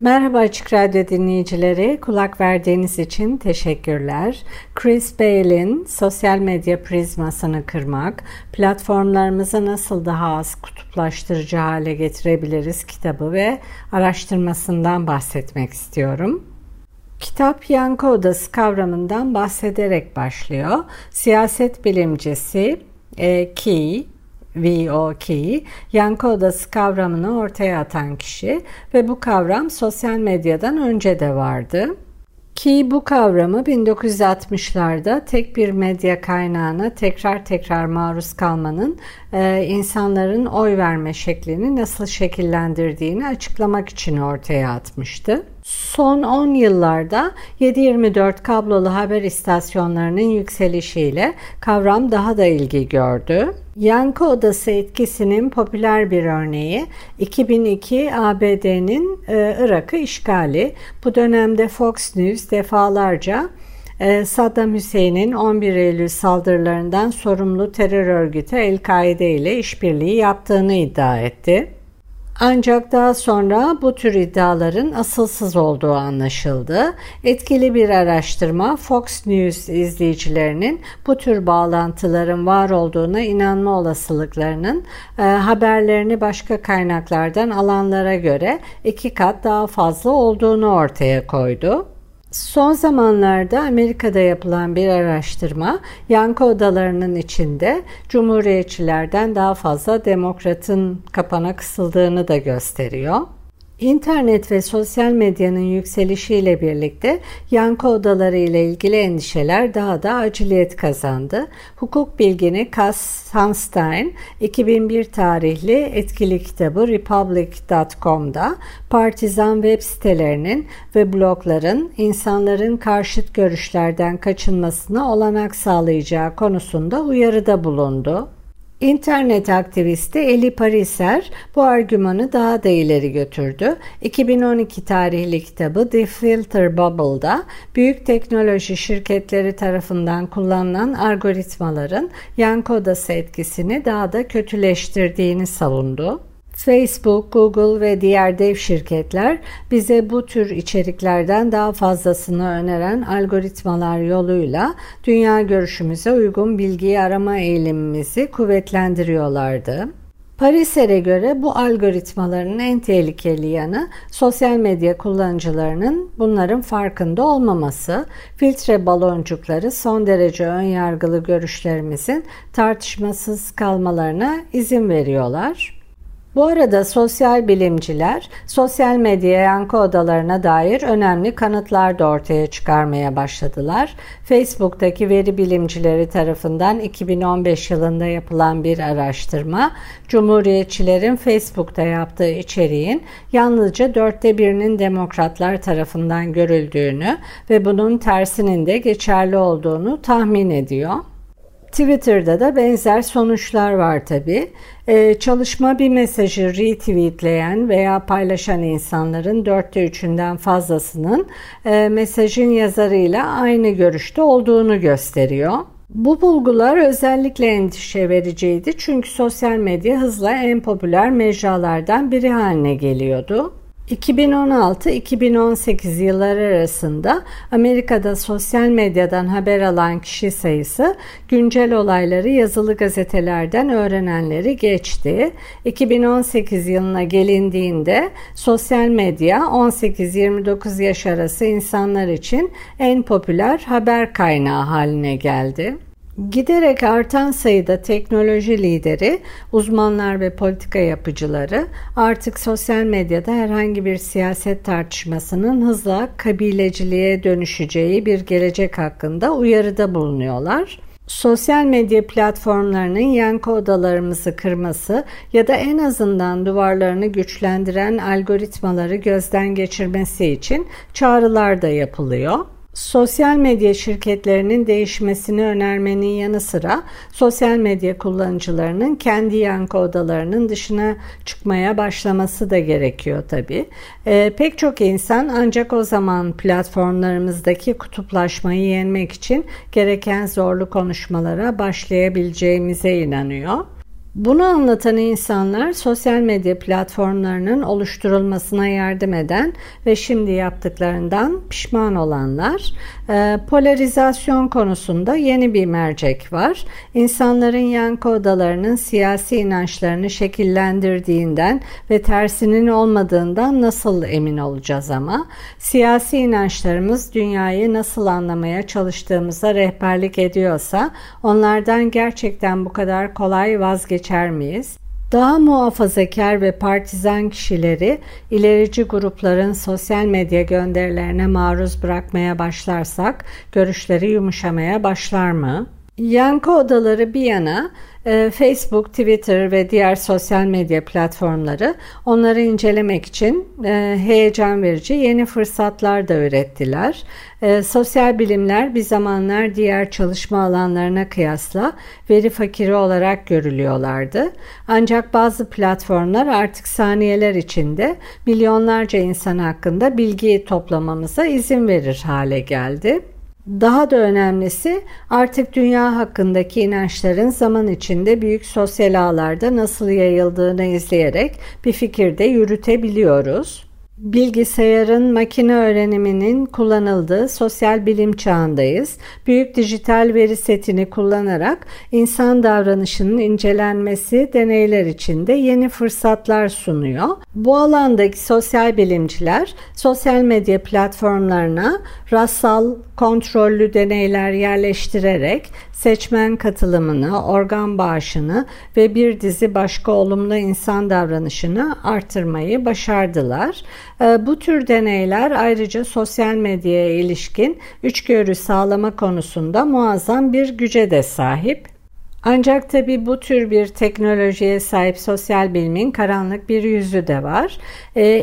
Merhaba Açık Radyo dinleyicileri, kulak verdiğiniz için teşekkürler. Chris Bail'in Sosyal Medya Prizmasını Kırmak, Platformlarımızı Nasıl Daha Az Kutuplaştırıcı Hale Getirebiliriz kitabı ve araştırmasından bahsetmek istiyorum. Kitap yankı odası kavramından bahsederek başlıyor. Siyaset bilimcisi Key V-O-K, yankı odası kavramını ortaya atan kişi ve bu kavram sosyal medyadan önce de vardı. Ki bu kavramı 1960'larda tek bir medya kaynağına tekrar maruz kalmanın insanların oy verme şeklini nasıl şekillendirdiğini açıklamak için ortaya atmıştı. Son 10 yıllarda 7/24 kablolu haber istasyonlarının yükselişiyle kavram daha da ilgi gördü. Yankı odası etkisinin popüler bir örneği 2002 ABD'nin Irak'ı işgali. Bu dönemde Fox News defalarca Saddam Hüseyin'in 11 Eylül saldırılarından sorumlu terör örgütü El Kaide ile işbirliği yaptığını iddia etti. Ancak daha sonra bu tür iddiaların asılsız olduğu anlaşıldı. Etkili bir araştırma Fox News izleyicilerinin bu tür bağlantıların var olduğuna inanma olasılıklarının haberlerini başka kaynaklardan alanlara göre 2 kat daha fazla olduğunu ortaya koydu. Son zamanlarda Amerika'da yapılan bir araştırma, yankı odalarının içinde cumhuriyetçilerden daha fazla demokratın kapana kısıldığını da gösteriyor. İnternet ve sosyal medyanın yükselişiyle birlikte yankı odaları ile ilgili endişeler daha da aciliyet kazandı. Hukuk bilgini Cass Sunstein 2001 tarihli etkili kitabı Republic.com'da partizan web sitelerinin ve blogların insanların karşıt görüşlerden kaçınmasına olanak sağlayacağı konusunda uyarıda bulundu. İnternet aktivisti Eli Pariser bu argümanı daha da ileri götürdü. 2012 tarihli kitabı The Filter Bubble'da büyük teknoloji şirketleri tarafından kullanılan algoritmaların yankı odası etkisini daha da kötüleştirdiğini savundu. Facebook, Google ve diğer dev şirketler bize bu tür içeriklerden daha fazlasını öneren algoritmalar yoluyla dünya görüşümüze uygun bilgiyi arama eğilimimizi kuvvetlendiriyorlardı. Pariser'e göre bu algoritmaların en tehlikeli yanı sosyal medya kullanıcılarının bunların farkında olmaması, filtre baloncukları son derece önyargılı görüşlerimizin tartışmasız kalmalarına izin veriyorlar. Bu arada sosyal bilimciler sosyal medya yankı odalarına dair önemli kanıtlar da ortaya çıkarmaya başladılar. Facebook'taki veri bilimcileri tarafından 2015 yılında yapılan bir araştırma, cumhuriyetçilerin Facebook'ta yaptığı içeriğin yalnızca 1/4'nin demokratlar tarafından görüldüğünü ve bunun tersinin de geçerli olduğunu tahmin ediyor. Twitter'da da benzer sonuçlar var tabii. Çalışma bir mesajı retweetleyen veya paylaşan insanların 3/4'ünden fazlasının mesajın yazarıyla aynı görüşte olduğunu gösteriyor. Bu bulgular özellikle endişe vericiydi çünkü sosyal medya hızla en popüler mecralardan biri haline geliyordu. 2016-2018 yılları arasında Amerika'da sosyal medyadan haber alan kişi sayısı güncel olayları yazılı gazetelerden öğrenenleri geçti. 2018 yılına gelindiğinde sosyal medya 18-29 yaş arası insanlar için en popüler haber kaynağı haline geldi. Giderek artan sayıda teknoloji lideri, uzmanlar ve politika yapıcıları artık sosyal medyada herhangi bir siyaset tartışmasının hızla kabileciliğe dönüşeceği bir gelecek hakkında uyarıda bulunuyorlar. Sosyal medya platformlarının yankı odalarımızı kırması ya da en azından duvarlarını güçlendiren algoritmaları gözden geçirmesi için çağrılar da yapılıyor. Sosyal medya şirketlerinin değişmesini önermenin yanı sıra sosyal medya kullanıcılarının kendi yankı odalarının dışına çıkmaya başlaması da gerekiyor tabii. Pek çok insan ancak o zaman platformlarımızdaki kutuplaşmayı yenmek için gereken zorlu konuşmalara başlayabileceğimize inanıyor. Bunu anlatan insanlar sosyal medya platformlarının oluşturulmasına yardım eden ve şimdi yaptıklarından pişman olanlar. Polarizasyon konusunda yeni bir mercek var. İnsanların yankı odalarının siyasi inançlarını şekillendirdiğinden ve tersinin olmadığından nasıl emin olacağız ama? Siyasi inançlarımız dünyayı nasıl anlamaya çalıştığımıza rehberlik ediyorsa onlardan gerçekten bu kadar kolay vazgeçer miyiz? Daha muhafazakar ve partizan kişileri ilerici grupların sosyal medya gönderilerine maruz bırakmaya başlarsak görüşleri yumuşamaya başlar mı? Yankı odaları bir yana, Facebook, Twitter ve diğer sosyal medya platformları onları incelemek için heyecan verici yeni fırsatlar da ürettiler. Sosyal bilimler bir zamanlar diğer çalışma alanlarına kıyasla veri fakiri olarak görülüyorlardı. Ancak bazı platformlar artık saniyeler içinde milyonlarca insan hakkında bilgi toplamamıza izin verir hale geldi. Daha da önemlisi artık dünya hakkındaki inançların zaman içinde büyük sosyal ağlarda nasıl yayıldığını izleyerek bir fikir de yürütebiliyoruz. Bilgisayarın, makine öğreniminin kullanıldığı sosyal bilim çağındayız. Büyük dijital veri setini kullanarak insan davranışının incelenmesi deneyler içinde yeni fırsatlar sunuyor. Bu alandaki sosyal bilimciler sosyal medya platformlarına rastsal, kontrollü deneyler yerleştirerek seçmen katılımını, organ bağışını ve bir dizi başka olumlu insan davranışını artırmayı başardılar. Bu tür deneyler ayrıca sosyal medyaya ilişkin içgörü sağlama konusunda muazzam bir güce de sahip. Ancak tabii bu tür bir teknolojiye sahip sosyal bilimin karanlık bir yüzü de var.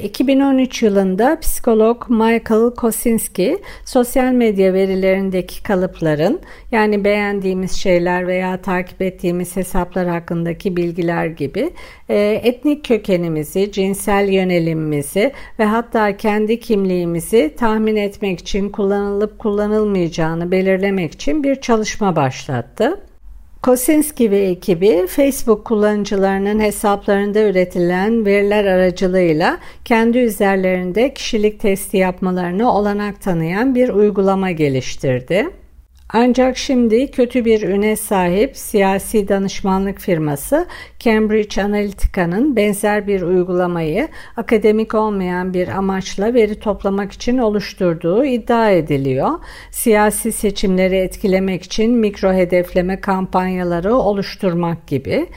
2013 yılında psikolog Michael Kosinski sosyal medya verilerindeki kalıpların, yani beğendiğimiz şeyler veya takip ettiğimiz hesaplar hakkındaki bilgiler gibi etnik kökenimizi, cinsel yönelimimizi ve hatta kendi kimliğimizi tahmin etmek için kullanılıp kullanılmayacağını belirlemek için bir çalışma başlattı. Kosinski ve ekibi Facebook kullanıcılarının hesaplarında üretilen veriler aracılığıyla kendi üzerlerinde kişilik testi yapmalarına olanak tanıyan bir uygulama geliştirdi. Ancak şimdi kötü bir üne sahip siyasi danışmanlık firması Cambridge Analytica'nın benzer bir uygulamayı akademik olmayan bir amaçla veri toplamak için oluşturduğu iddia ediliyor. Siyasi seçimleri etkilemek için mikro hedefleme kampanyaları oluşturmak gibi.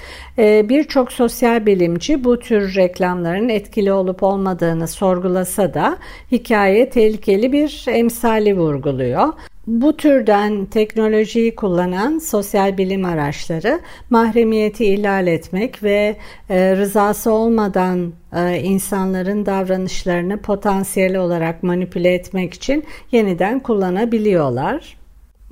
Birçok sosyal bilimci bu tür reklamların etkili olup olmadığını sorgulasa da hikaye tehlikeli bir emsali vurguluyor. Bu türden teknolojiyi kullanan sosyal bilim araçları mahremiyeti ihlal etmek ve rızası olmadan insanların davranışlarını potansiyel olarak manipüle etmek için yeniden kullanabiliyorlar.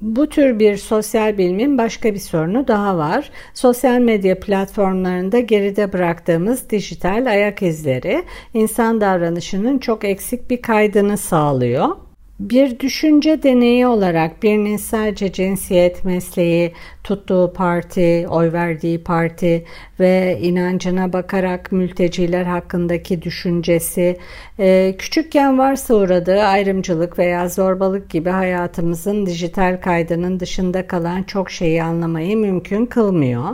Bu tür bir sosyal bilimin başka bir sorunu daha var. Sosyal medya platformlarında geride bıraktığımız dijital ayak izleri insan davranışının çok eksik bir kaydını sağlıyor. Bir düşünce deneyi olarak birinin sadece cinsiyet, mesleği, tuttuğu parti, oy verdiği parti ve inancına bakarak mülteciler hakkındaki düşüncesi, küçükken varsa uğradığı ayrımcılık veya zorbalık gibi hayatımızın dijital kaydının dışında kalan çok şeyi anlamayı mümkün kılmıyor.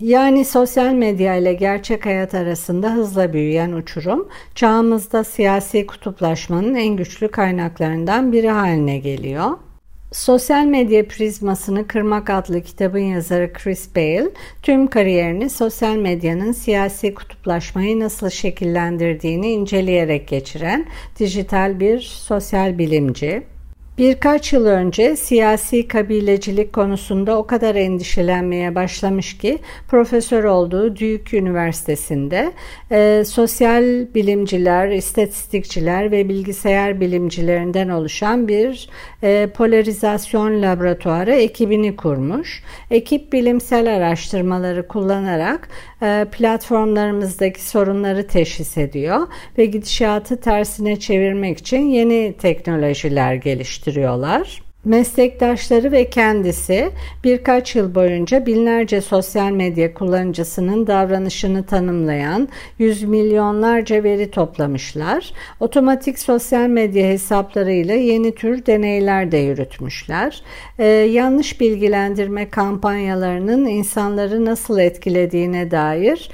Yani sosyal medya ile gerçek hayat arasında hızla büyüyen uçurum çağımızda siyasi kutuplaşmanın en güçlü kaynaklarından biri haline geliyor. Sosyal Medya Prizmasını Kırmak adlı kitabın yazarı Chris Bail, tüm kariyerini sosyal medyanın siyasi kutuplaşmayı nasıl şekillendirdiğini inceleyerek geçiren dijital bir sosyal bilimci. Birkaç yıl önce siyasi kabilecilik konusunda o kadar endişelenmeye başlamış ki profesör olduğu Duke Üniversitesi'nde sosyal bilimciler, istatistikçiler ve bilgisayar bilimcilerinden oluşan bir polarizasyon laboratuvarı ekibini kurmuş. Ekip bilimsel araştırmaları kullanarak platformlarımızdaki sorunları teşhis ediyor ve gidişatı tersine çevirmek için yeni teknolojiler geliştiriyor. Meslektaşları ve kendisi birkaç yıl boyunca binlerce sosyal medya kullanıcısının davranışını tanımlayan yüz milyonlarca veri toplamışlar. Otomatik sosyal medya hesaplarıyla yeni tür deneyler de yürütmüşler. Yanlış bilgilendirme kampanyalarının insanları nasıl etkilediğine dair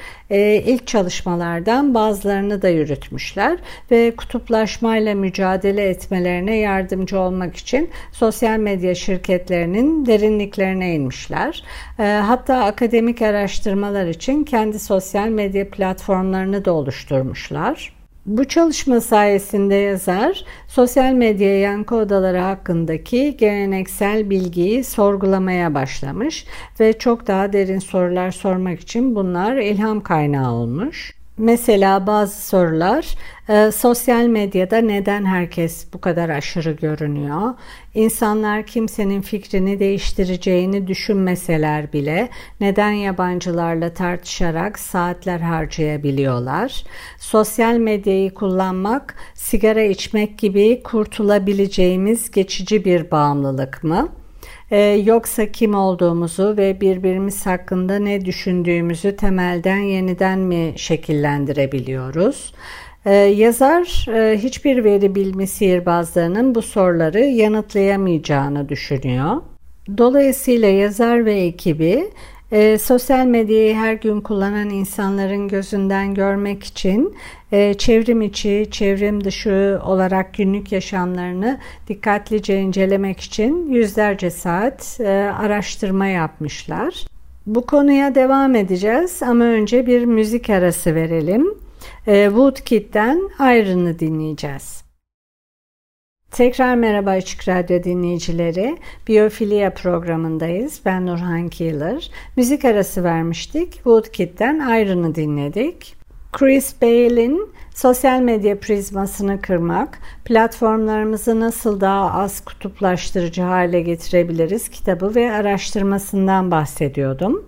ilk çalışmalardan bazılarını da yürütmüşler ve kutuplaşmayla mücadele etmelerine yardımcı olmak için sosyal medya şirketlerinin derinliklerine inmişler. Hatta akademik araştırmalar için kendi sosyal medya platformlarını da oluşturmuşlar. Bu çalışma sayesinde yazar, sosyal medya yankı odaları hakkındaki geleneksel bilgiyi sorgulamaya başlamış ve çok daha derin sorular sormak için bunlar ilham kaynağı olmuş. Mesela bazı sorular, sosyal medyada neden herkes bu kadar aşırı görünüyor? İnsanlar kimsenin fikrini değiştireceğini düşünmeseler bile neden yabancılarla tartışarak saatler harcayabiliyorlar? Sosyal medyayı kullanmak, sigara içmek gibi kurtulabileceğimiz geçici bir bağımlılık mı? Yoksa kim olduğumuzu ve birbirimiz hakkında ne düşündüğümüzü temelden yeniden mi şekillendirebiliyoruz? Yazar hiçbir veri bilimi sihirbazlarının bu soruları yanıtlayamayacağını düşünüyor. Dolayısıyla yazar ve ekibi sosyal medyayı her gün kullanan insanların gözünden görmek için çevrim içi, çevrim dışı olarak günlük yaşamlarını dikkatlice incelemek için yüzlerce saat araştırma yapmışlar. Bu konuya devam edeceğiz ama önce bir müzik arası verelim. Woodkid'den Iron'ı dinleyeceğiz. Tekrar merhaba Açık Radyo dinleyicileri. Biyofilya programındayız. Ben Nurhan Kilir. Müzik arası vermiştik. Woodkid'den Iron'ı dinledik. Chris Bail'in Sosyal Medya Prizmasını Kırmak, Platformlarımızı Nasıl Daha Az Kutuplaştırıcı Hale Getirebiliriz kitabı ve araştırmasından bahsediyordum.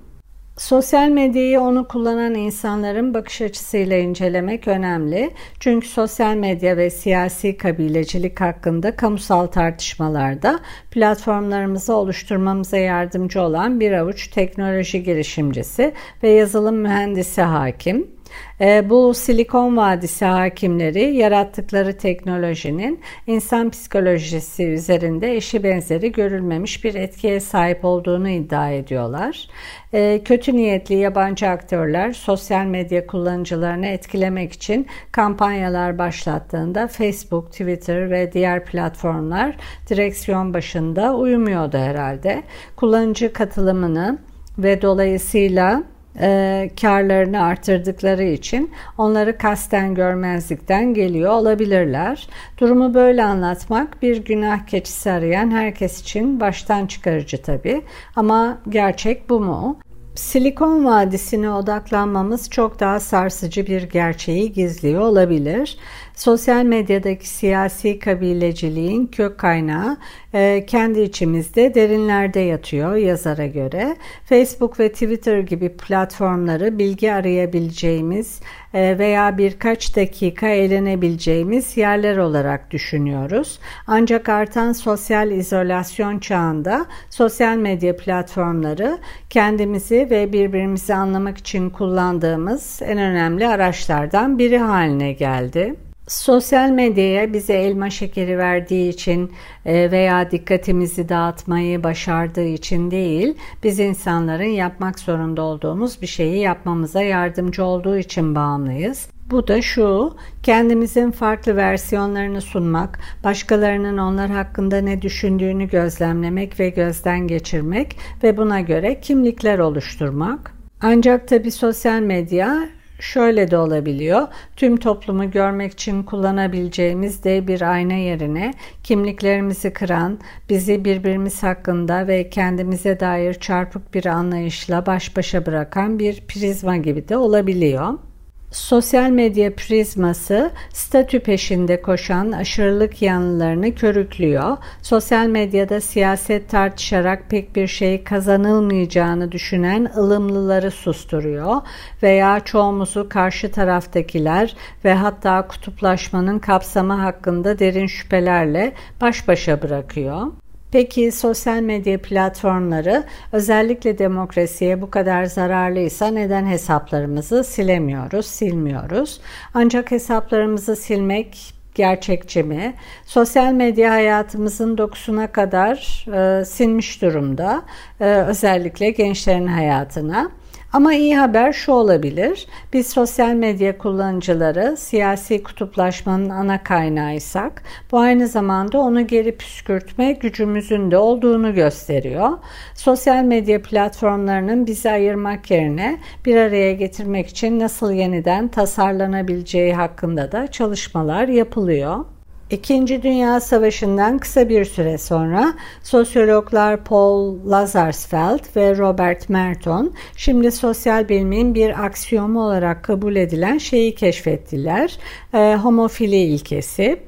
Sosyal medyayı onu kullanan insanların bakış açısıyla incelemek önemli. Çünkü sosyal medya ve siyasi kabilecilik hakkında kamusal tartışmalarda platformlarımızı oluşturmamıza yardımcı olan bir avuç teknoloji girişimcisi ve yazılım mühendisi hakim. Bu Silikon Vadisi hakimleri yarattıkları teknolojinin insan psikolojisi üzerinde eşi benzeri görülmemiş bir etkiye sahip olduğunu iddia ediyorlar. Kötü niyetli yabancı aktörler sosyal medya kullanıcılarını etkilemek için kampanyalar başlattığında Facebook, Twitter ve diğer platformlar direksiyon başında uyumuyordu herhalde. Kullanıcı katılımını ve dolayısıyla karlarını artırdıkları için onları kasten görmezlikten geliyor olabilirler. Durumu böyle anlatmak bir günah keçisi arayan herkes için baştan çıkarıcı tabii. Ama gerçek bu mu? Silikon Vadisi'ne odaklanmamız çok daha sarsıcı bir gerçeği gizliyor olabilir. Sosyal medyadaki siyasi kabileciliğin kök kaynağı kendi içimizde derinlerde yatıyor yazara göre. Facebook ve Twitter gibi platformları bilgi arayabileceğimiz veya birkaç dakika eğlenebileceğimiz yerler olarak düşünüyoruz. Ancak artan sosyal izolasyon çağında sosyal medya platformları kendimizi ve birbirimizi anlamak için kullandığımız en önemli araçlardan biri haline geldi. Sosyal medyaya bize elma şekeri verdiği için veya dikkatimizi dağıtmayı başardığı için değil, biz insanların yapmak zorunda olduğumuz bir şeyi yapmamıza yardımcı olduğu için bağımlıyız. Bu da şu, kendimizin farklı versiyonlarını sunmak, başkalarının onlar hakkında ne düşündüğünü gözlemlemek ve gözden geçirmek ve buna göre kimlikler oluşturmak. Ancak tabii sosyal medya şöyle de olabiliyor. Tüm toplumu görmek için kullanabileceğimiz dev bir ayna yerine kimliklerimizi kıran, bizi birbirimiz hakkında ve kendimize dair çarpık bir anlayışla baş başa bırakan bir prizma gibi de olabiliyor. Sosyal medya prizması statü peşinde koşan aşırılık yanlılarını körüklüyor. Sosyal medyada siyaset tartışarak pek bir şey kazanılmayacağını düşünen ılımlıları susturuyor veya çoğumuzu karşı taraftakiler ve hatta kutuplaşmanın kapsamı hakkında derin şüphelerle baş başa bırakıyor. Peki sosyal medya platformları özellikle demokrasiye bu kadar zararlıysa neden hesaplarımızı silmiyoruz? Ancak hesaplarımızı silmek gerçekçi mi? Sosyal medya hayatımızın dokusuna kadar silmiş durumda, özellikle gençlerin hayatına. Ama iyi haber şu olabilir, biz sosyal medya kullanıcıları siyasi kutuplaşmanın ana kaynağıysak, bu aynı zamanda onu geri püskürtme gücümüzün de olduğunu gösteriyor. Sosyal medya platformlarının bizi ayırmak yerine bir araya getirmek için nasıl yeniden tasarlanabileceği hakkında da çalışmalar yapılıyor. İkinci Dünya Savaşı'ndan kısa bir süre sonra sosyologlar Paul Lazarsfeld ve Robert Merton şimdi sosyal bilimin bir aksiyomu olarak kabul edilen şeyi keşfettiler, homofili ilkesi.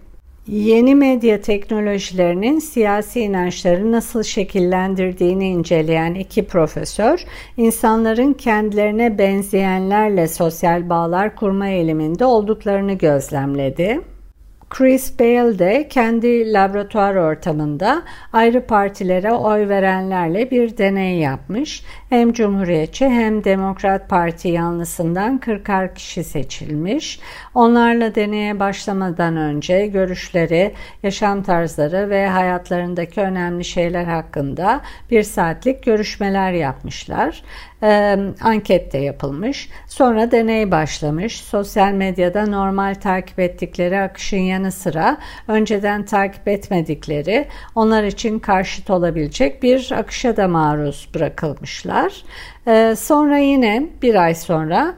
Yeni medya teknolojilerinin siyasi inançları nasıl şekillendirdiğini inceleyen iki profesör, insanların kendilerine benzeyenlerle sosyal bağlar kurma eğiliminde olduklarını gözlemledi. Chris Bail de kendi laboratuvar ortamında ayrı partilere oy verenlerle bir deney yapmış. Hem Cumhuriyetçi hem Demokrat Parti yanlısından 40'ar kişi seçilmiş. Onlarla deneye başlamadan önce görüşleri, yaşam tarzları ve hayatlarındaki önemli şeyler hakkında bir saatlik görüşmeler yapmışlar. Anket de yapılmış. Sonra deney başlamış. Sosyal medyada normal takip ettikleri akışın yanı sıra önceden takip etmedikleri, onlar için karşıt olabilecek bir akışa da maruz bırakılmışlar. Sonra yine bir ay sonra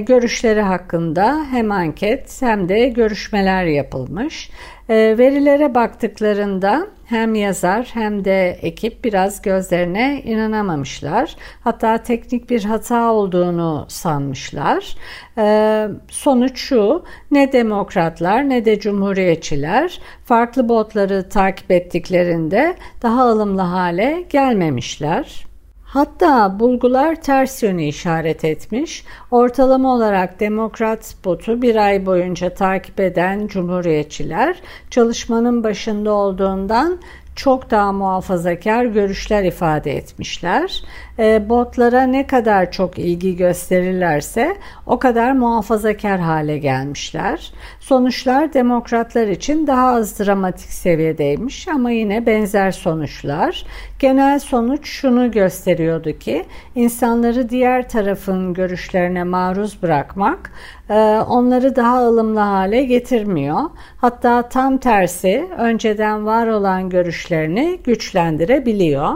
görüşleri hakkında hem anket hem de görüşmeler yapılmış. Verilere baktıklarında hem yazar hem de ekip biraz gözlerine inanamamışlar. Hatta teknik bir hata olduğunu sanmışlar. Sonuç şu, ne demokratlar ne de cumhuriyetçiler farklı botları takip ettiklerinde daha ılımlı hale gelmemişler. Hatta bulgular ters yönü işaret etmiş. Ortalama olarak Demokrat botu bir ay boyunca takip eden Cumhuriyetçiler çalışmanın başında olduğundan çok daha muhafazakar görüşler ifade etmişler. Botlara ne kadar çok ilgi gösterirlerse o kadar muhafazakar hale gelmişler. Sonuçlar demokratlar için daha az dramatik seviyedeymiş ama yine benzer sonuçlar. Genel sonuç şunu gösteriyordu ki insanları diğer tarafın görüşlerine maruz bırakmak onları daha ılımlı hale getirmiyor. Hatta tam tersi, önceden var olan görüşlerini güçlendirebiliyor.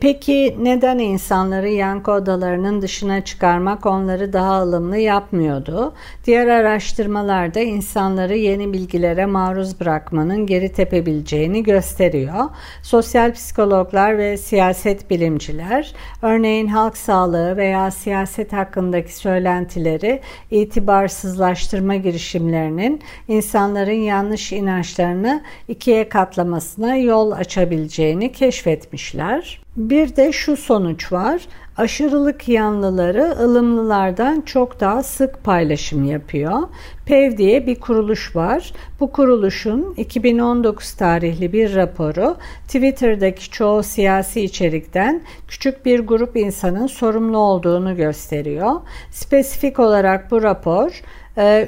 Peki neden insanları yankı odalarının dışına çıkarmak onları daha ılımlı yapmıyordu? Diğer araştırmalarda insanları yeni bilgilere maruz bırakmanın geri tepebileceğini gösteriyor. Sosyal psikologlar ve siyaset bilimciler, örneğin halk sağlığı veya siyaset hakkındaki söylentileri itibarsızlaştırma girişimlerinin insanların yanlış inançlarını ikiye katlamasına yol açabileceğini keşfetmişler. Bir de şu sonuç var, aşırılık yanlıları ılımlılardan çok daha sık paylaşım yapıyor. Pew diye bir kuruluş var. Bu kuruluşun 2019 tarihli bir raporu Twitter'daki çoğu siyasi içerikten küçük bir grup insanın sorumlu olduğunu gösteriyor. Spesifik olarak bu rapor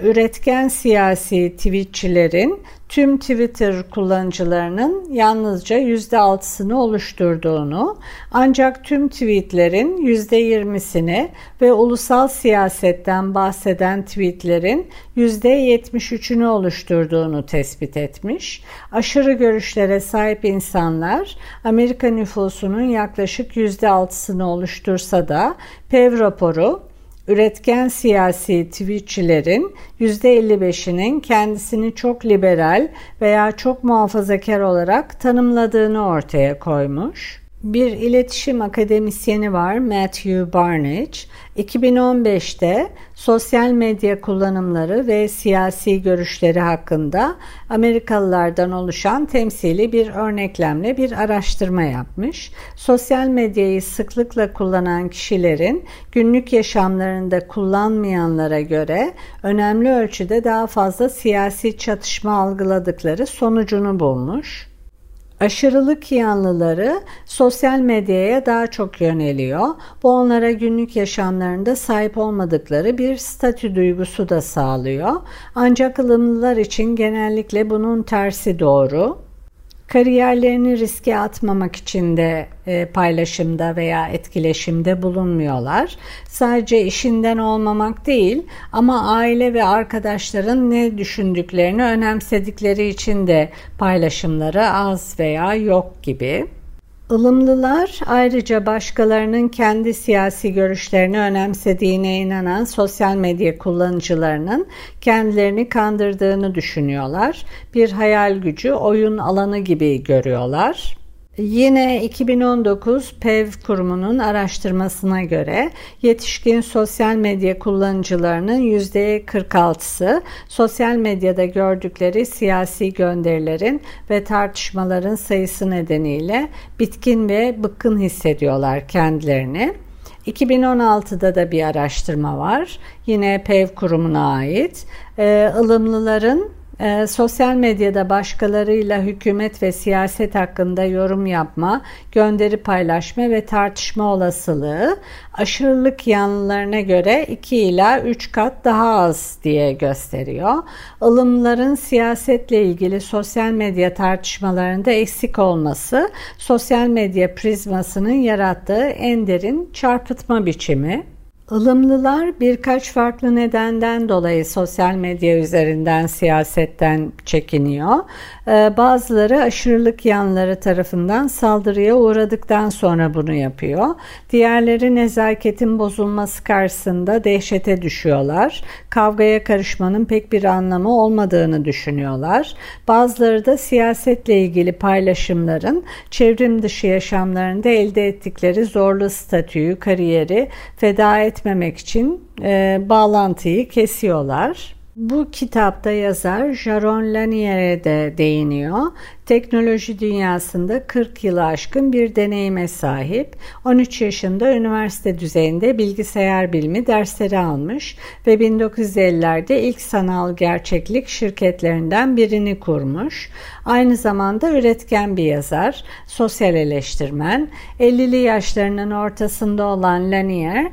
üretken siyasi tweetçilerin tüm Twitter kullanıcılarının yalnızca %6'sını oluşturduğunu, ancak tüm tweetlerin %20'sini ve ulusal siyasetten bahseden tweetlerin %73'ünü oluşturduğunu tespit etmiş. Aşırı görüşlere sahip insanlar Amerika nüfusunun yaklaşık %6'sını oluştursa da Pew raporu üretken siyasi tweetçilerin %55'inin kendisini çok liberal veya çok muhafazakar olarak tanımladığını ortaya koymuş. Bir iletişim akademisyeni var, Matthew Barnidge. 2015'te sosyal medya kullanımları ve siyasi görüşleri hakkında Amerikalılardan oluşan temsili bir örneklemle bir araştırma yapmış. Sosyal medyayı sıklıkla kullanan kişilerin günlük yaşamlarında kullanmayanlara göre önemli ölçüde daha fazla siyasi çatışma algıladıkları sonucunu bulmuş. Aşırılık yanlıları sosyal medyaya daha çok yöneliyor. Bu onlara günlük yaşamlarında sahip olmadıkları bir statü duygusu da sağlıyor. Ancak ılımlılar için genellikle bunun tersi doğru. Kariyerlerini riske atmamak için de paylaşımda veya etkileşimde bulunmuyorlar. Sadece işinden olmamak değil ama aile ve arkadaşların ne düşündüklerini önemsedikleri için de paylaşımları az veya yok gibi. Ilımlılar ayrıca başkalarının kendi siyasi görüşlerini önemsediğine inanan sosyal medya kullanıcılarının kendilerini kandırdığını düşünüyorlar. Bir hayal gücü, oyun alanı gibi görüyorlar. Yine 2019 Pew kurumunun araştırmasına göre yetişkin sosyal medya kullanıcılarının %46'sı sosyal medyada gördükleri siyasi gönderilerin ve tartışmaların sayısı nedeniyle bitkin ve bıkkın hissediyorlar kendilerini. 2016'da da bir araştırma var. Yine Pew kurumuna ait. Ilımlıların sosyal medyada başkalarıyla hükümet ve siyaset hakkında yorum yapma, gönderi paylaşma ve tartışma olasılığı aşırılık yanlılarına göre 2 ila 3 kat daha az diye gösteriyor. Ilımlıların siyasetle ilgili sosyal medya tartışmalarında eksik olması sosyal medya prizmasının yarattığı en derin çarpıtma biçimi. Ilımlılar birkaç farklı nedenden dolayı sosyal medya üzerinden siyasetten çekiniyor. Bazıları aşırılık yanları tarafından saldırıya uğradıktan sonra bunu yapıyor. Diğerleri nezaketin bozulması karşısında dehşete düşüyorlar. Kavgaya karışmanın pek bir anlamı olmadığını düşünüyorlar. Bazıları da siyasetle ilgili paylaşımların çevrim dışı yaşamlarında elde ettikleri zorlu statüyü, kariyeri feda etmemek için bağlantıyı kesiyorlar. Bu kitapta yazar Jaron Lanier'e de değiniyor. Teknoloji dünyasında 40 yılı aşkın bir deneyime sahip. 13 yaşında üniversite düzeyinde bilgisayar bilimi dersleri almış ve 1950'lerde ilk sanal gerçeklik şirketlerinden birini kurmuş. Aynı zamanda üretken bir yazar, sosyal eleştirmen. 50'li yaşlarının ortasında olan Lanier,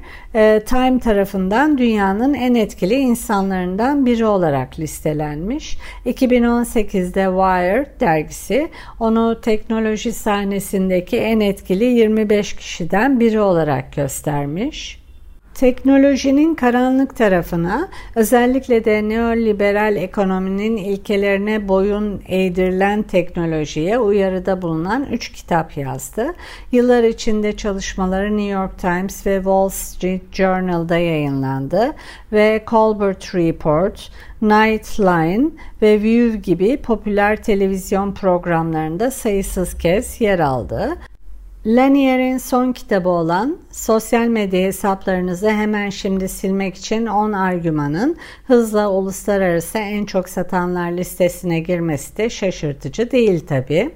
Time tarafından dünyanın en etkili insanlarından biri olarak listelenmiş. 2018'de Wired dergisi onu teknoloji sahnesindeki en etkili 25 kişiden biri olarak göstermiş. Teknolojinin karanlık tarafına, özellikle de neoliberal ekonominin ilkelerine boyun eğdirilen teknolojiye uyarıda bulunan 3 kitap yazdı. Yıllar içinde çalışmaları New York Times ve Wall Street Journal'da yayınlandı ve Colbert Report, Nightline ve View gibi popüler televizyon programlarında sayısız kez yer aldı. Lanier'in son kitabı olan "Sosyal medya hesaplarınızı hemen şimdi silmek için 10 argümanın" hızla uluslararası en çok satanlar listesine girmesi de şaşırtıcı değil tabii.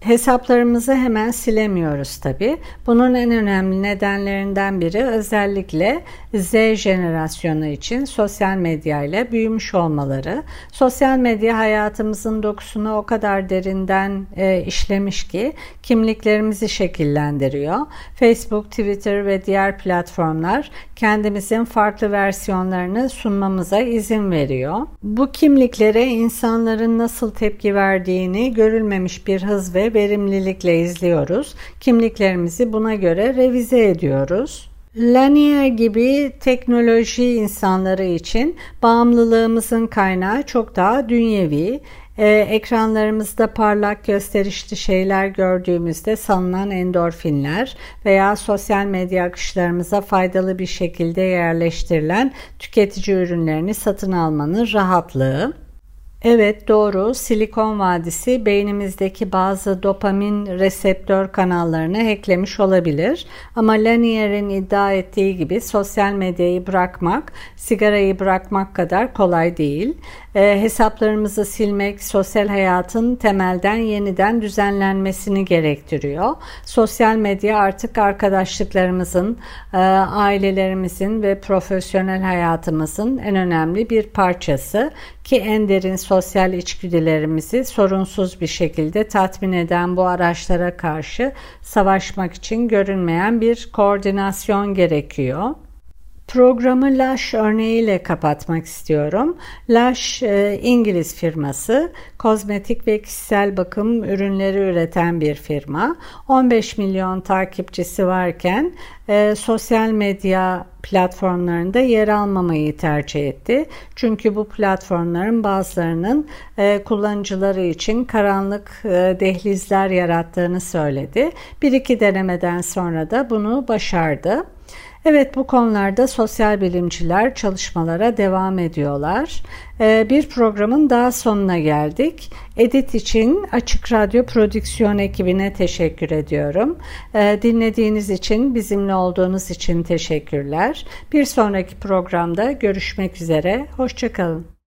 Hesaplarımızı hemen silemiyoruz tabii. Bunun en önemli nedenlerinden biri özellikle Z jenerasyonu için sosyal medyayla büyümüş olmaları. Sosyal medya hayatımızın dokusunu o kadar derinden işlemiş ki kimliklerimizi şekillendiriyor. Facebook, Twitter ve diğer platformlar kendimizin farklı versiyonlarını sunmamıza izin veriyor. Bu kimliklere insanların nasıl tepki verdiğini görülmemiş bir hız ve verimlilikle izliyoruz. Kimliklerimizi buna göre revize ediyoruz. Lanier gibi teknoloji insanları için bağımlılığımızın kaynağı çok daha dünyevi. ekranlarımızda parlak gösterişli şeyler gördüğümüzde salınan endorfinler veya sosyal medya akışlarımıza faydalı bir şekilde yerleştirilen tüketici ürünlerini satın almanın rahatlığı. Evet, doğru. Silikon Vadisi beynimizdeki bazı dopamin reseptör kanallarını hacklemiş olabilir. Ama Lanier'in iddia ettiği gibi sosyal medyayı bırakmak, sigarayı bırakmak kadar kolay değil. Hesaplarımızı silmek sosyal hayatın temelden yeniden düzenlenmesini gerektiriyor. Sosyal medya artık arkadaşlıklarımızın, ailelerimizin ve profesyonel hayatımızın en önemli bir parçası ki en derin sosyal içgüdülerimizi sorunsuz bir şekilde tatmin eden bu araçlara karşı savaşmak için görünmeyen bir koordinasyon gerekiyor. Programı Lush örneğiyle kapatmak istiyorum. Lush, İngiliz firması, kozmetik ve kişisel bakım ürünleri üreten bir firma. 15 milyon takipçisi varken sosyal medya platformlarında yer almamayı tercih etti. Çünkü bu platformların bazılarının kullanıcıları için karanlık dehlizler yarattığını söyledi. Bir iki denemeden sonra da bunu başardı. Evet, bu konularda sosyal bilimciler çalışmalara devam ediyorlar. Bir programın daha sonuna geldik. Edit için Açık Radyo prodüksiyon ekibine teşekkür ediyorum. Dinlediğiniz için, bizimle olduğunuz için teşekkürler. Bir sonraki programda görüşmek üzere. Hoşça kalın.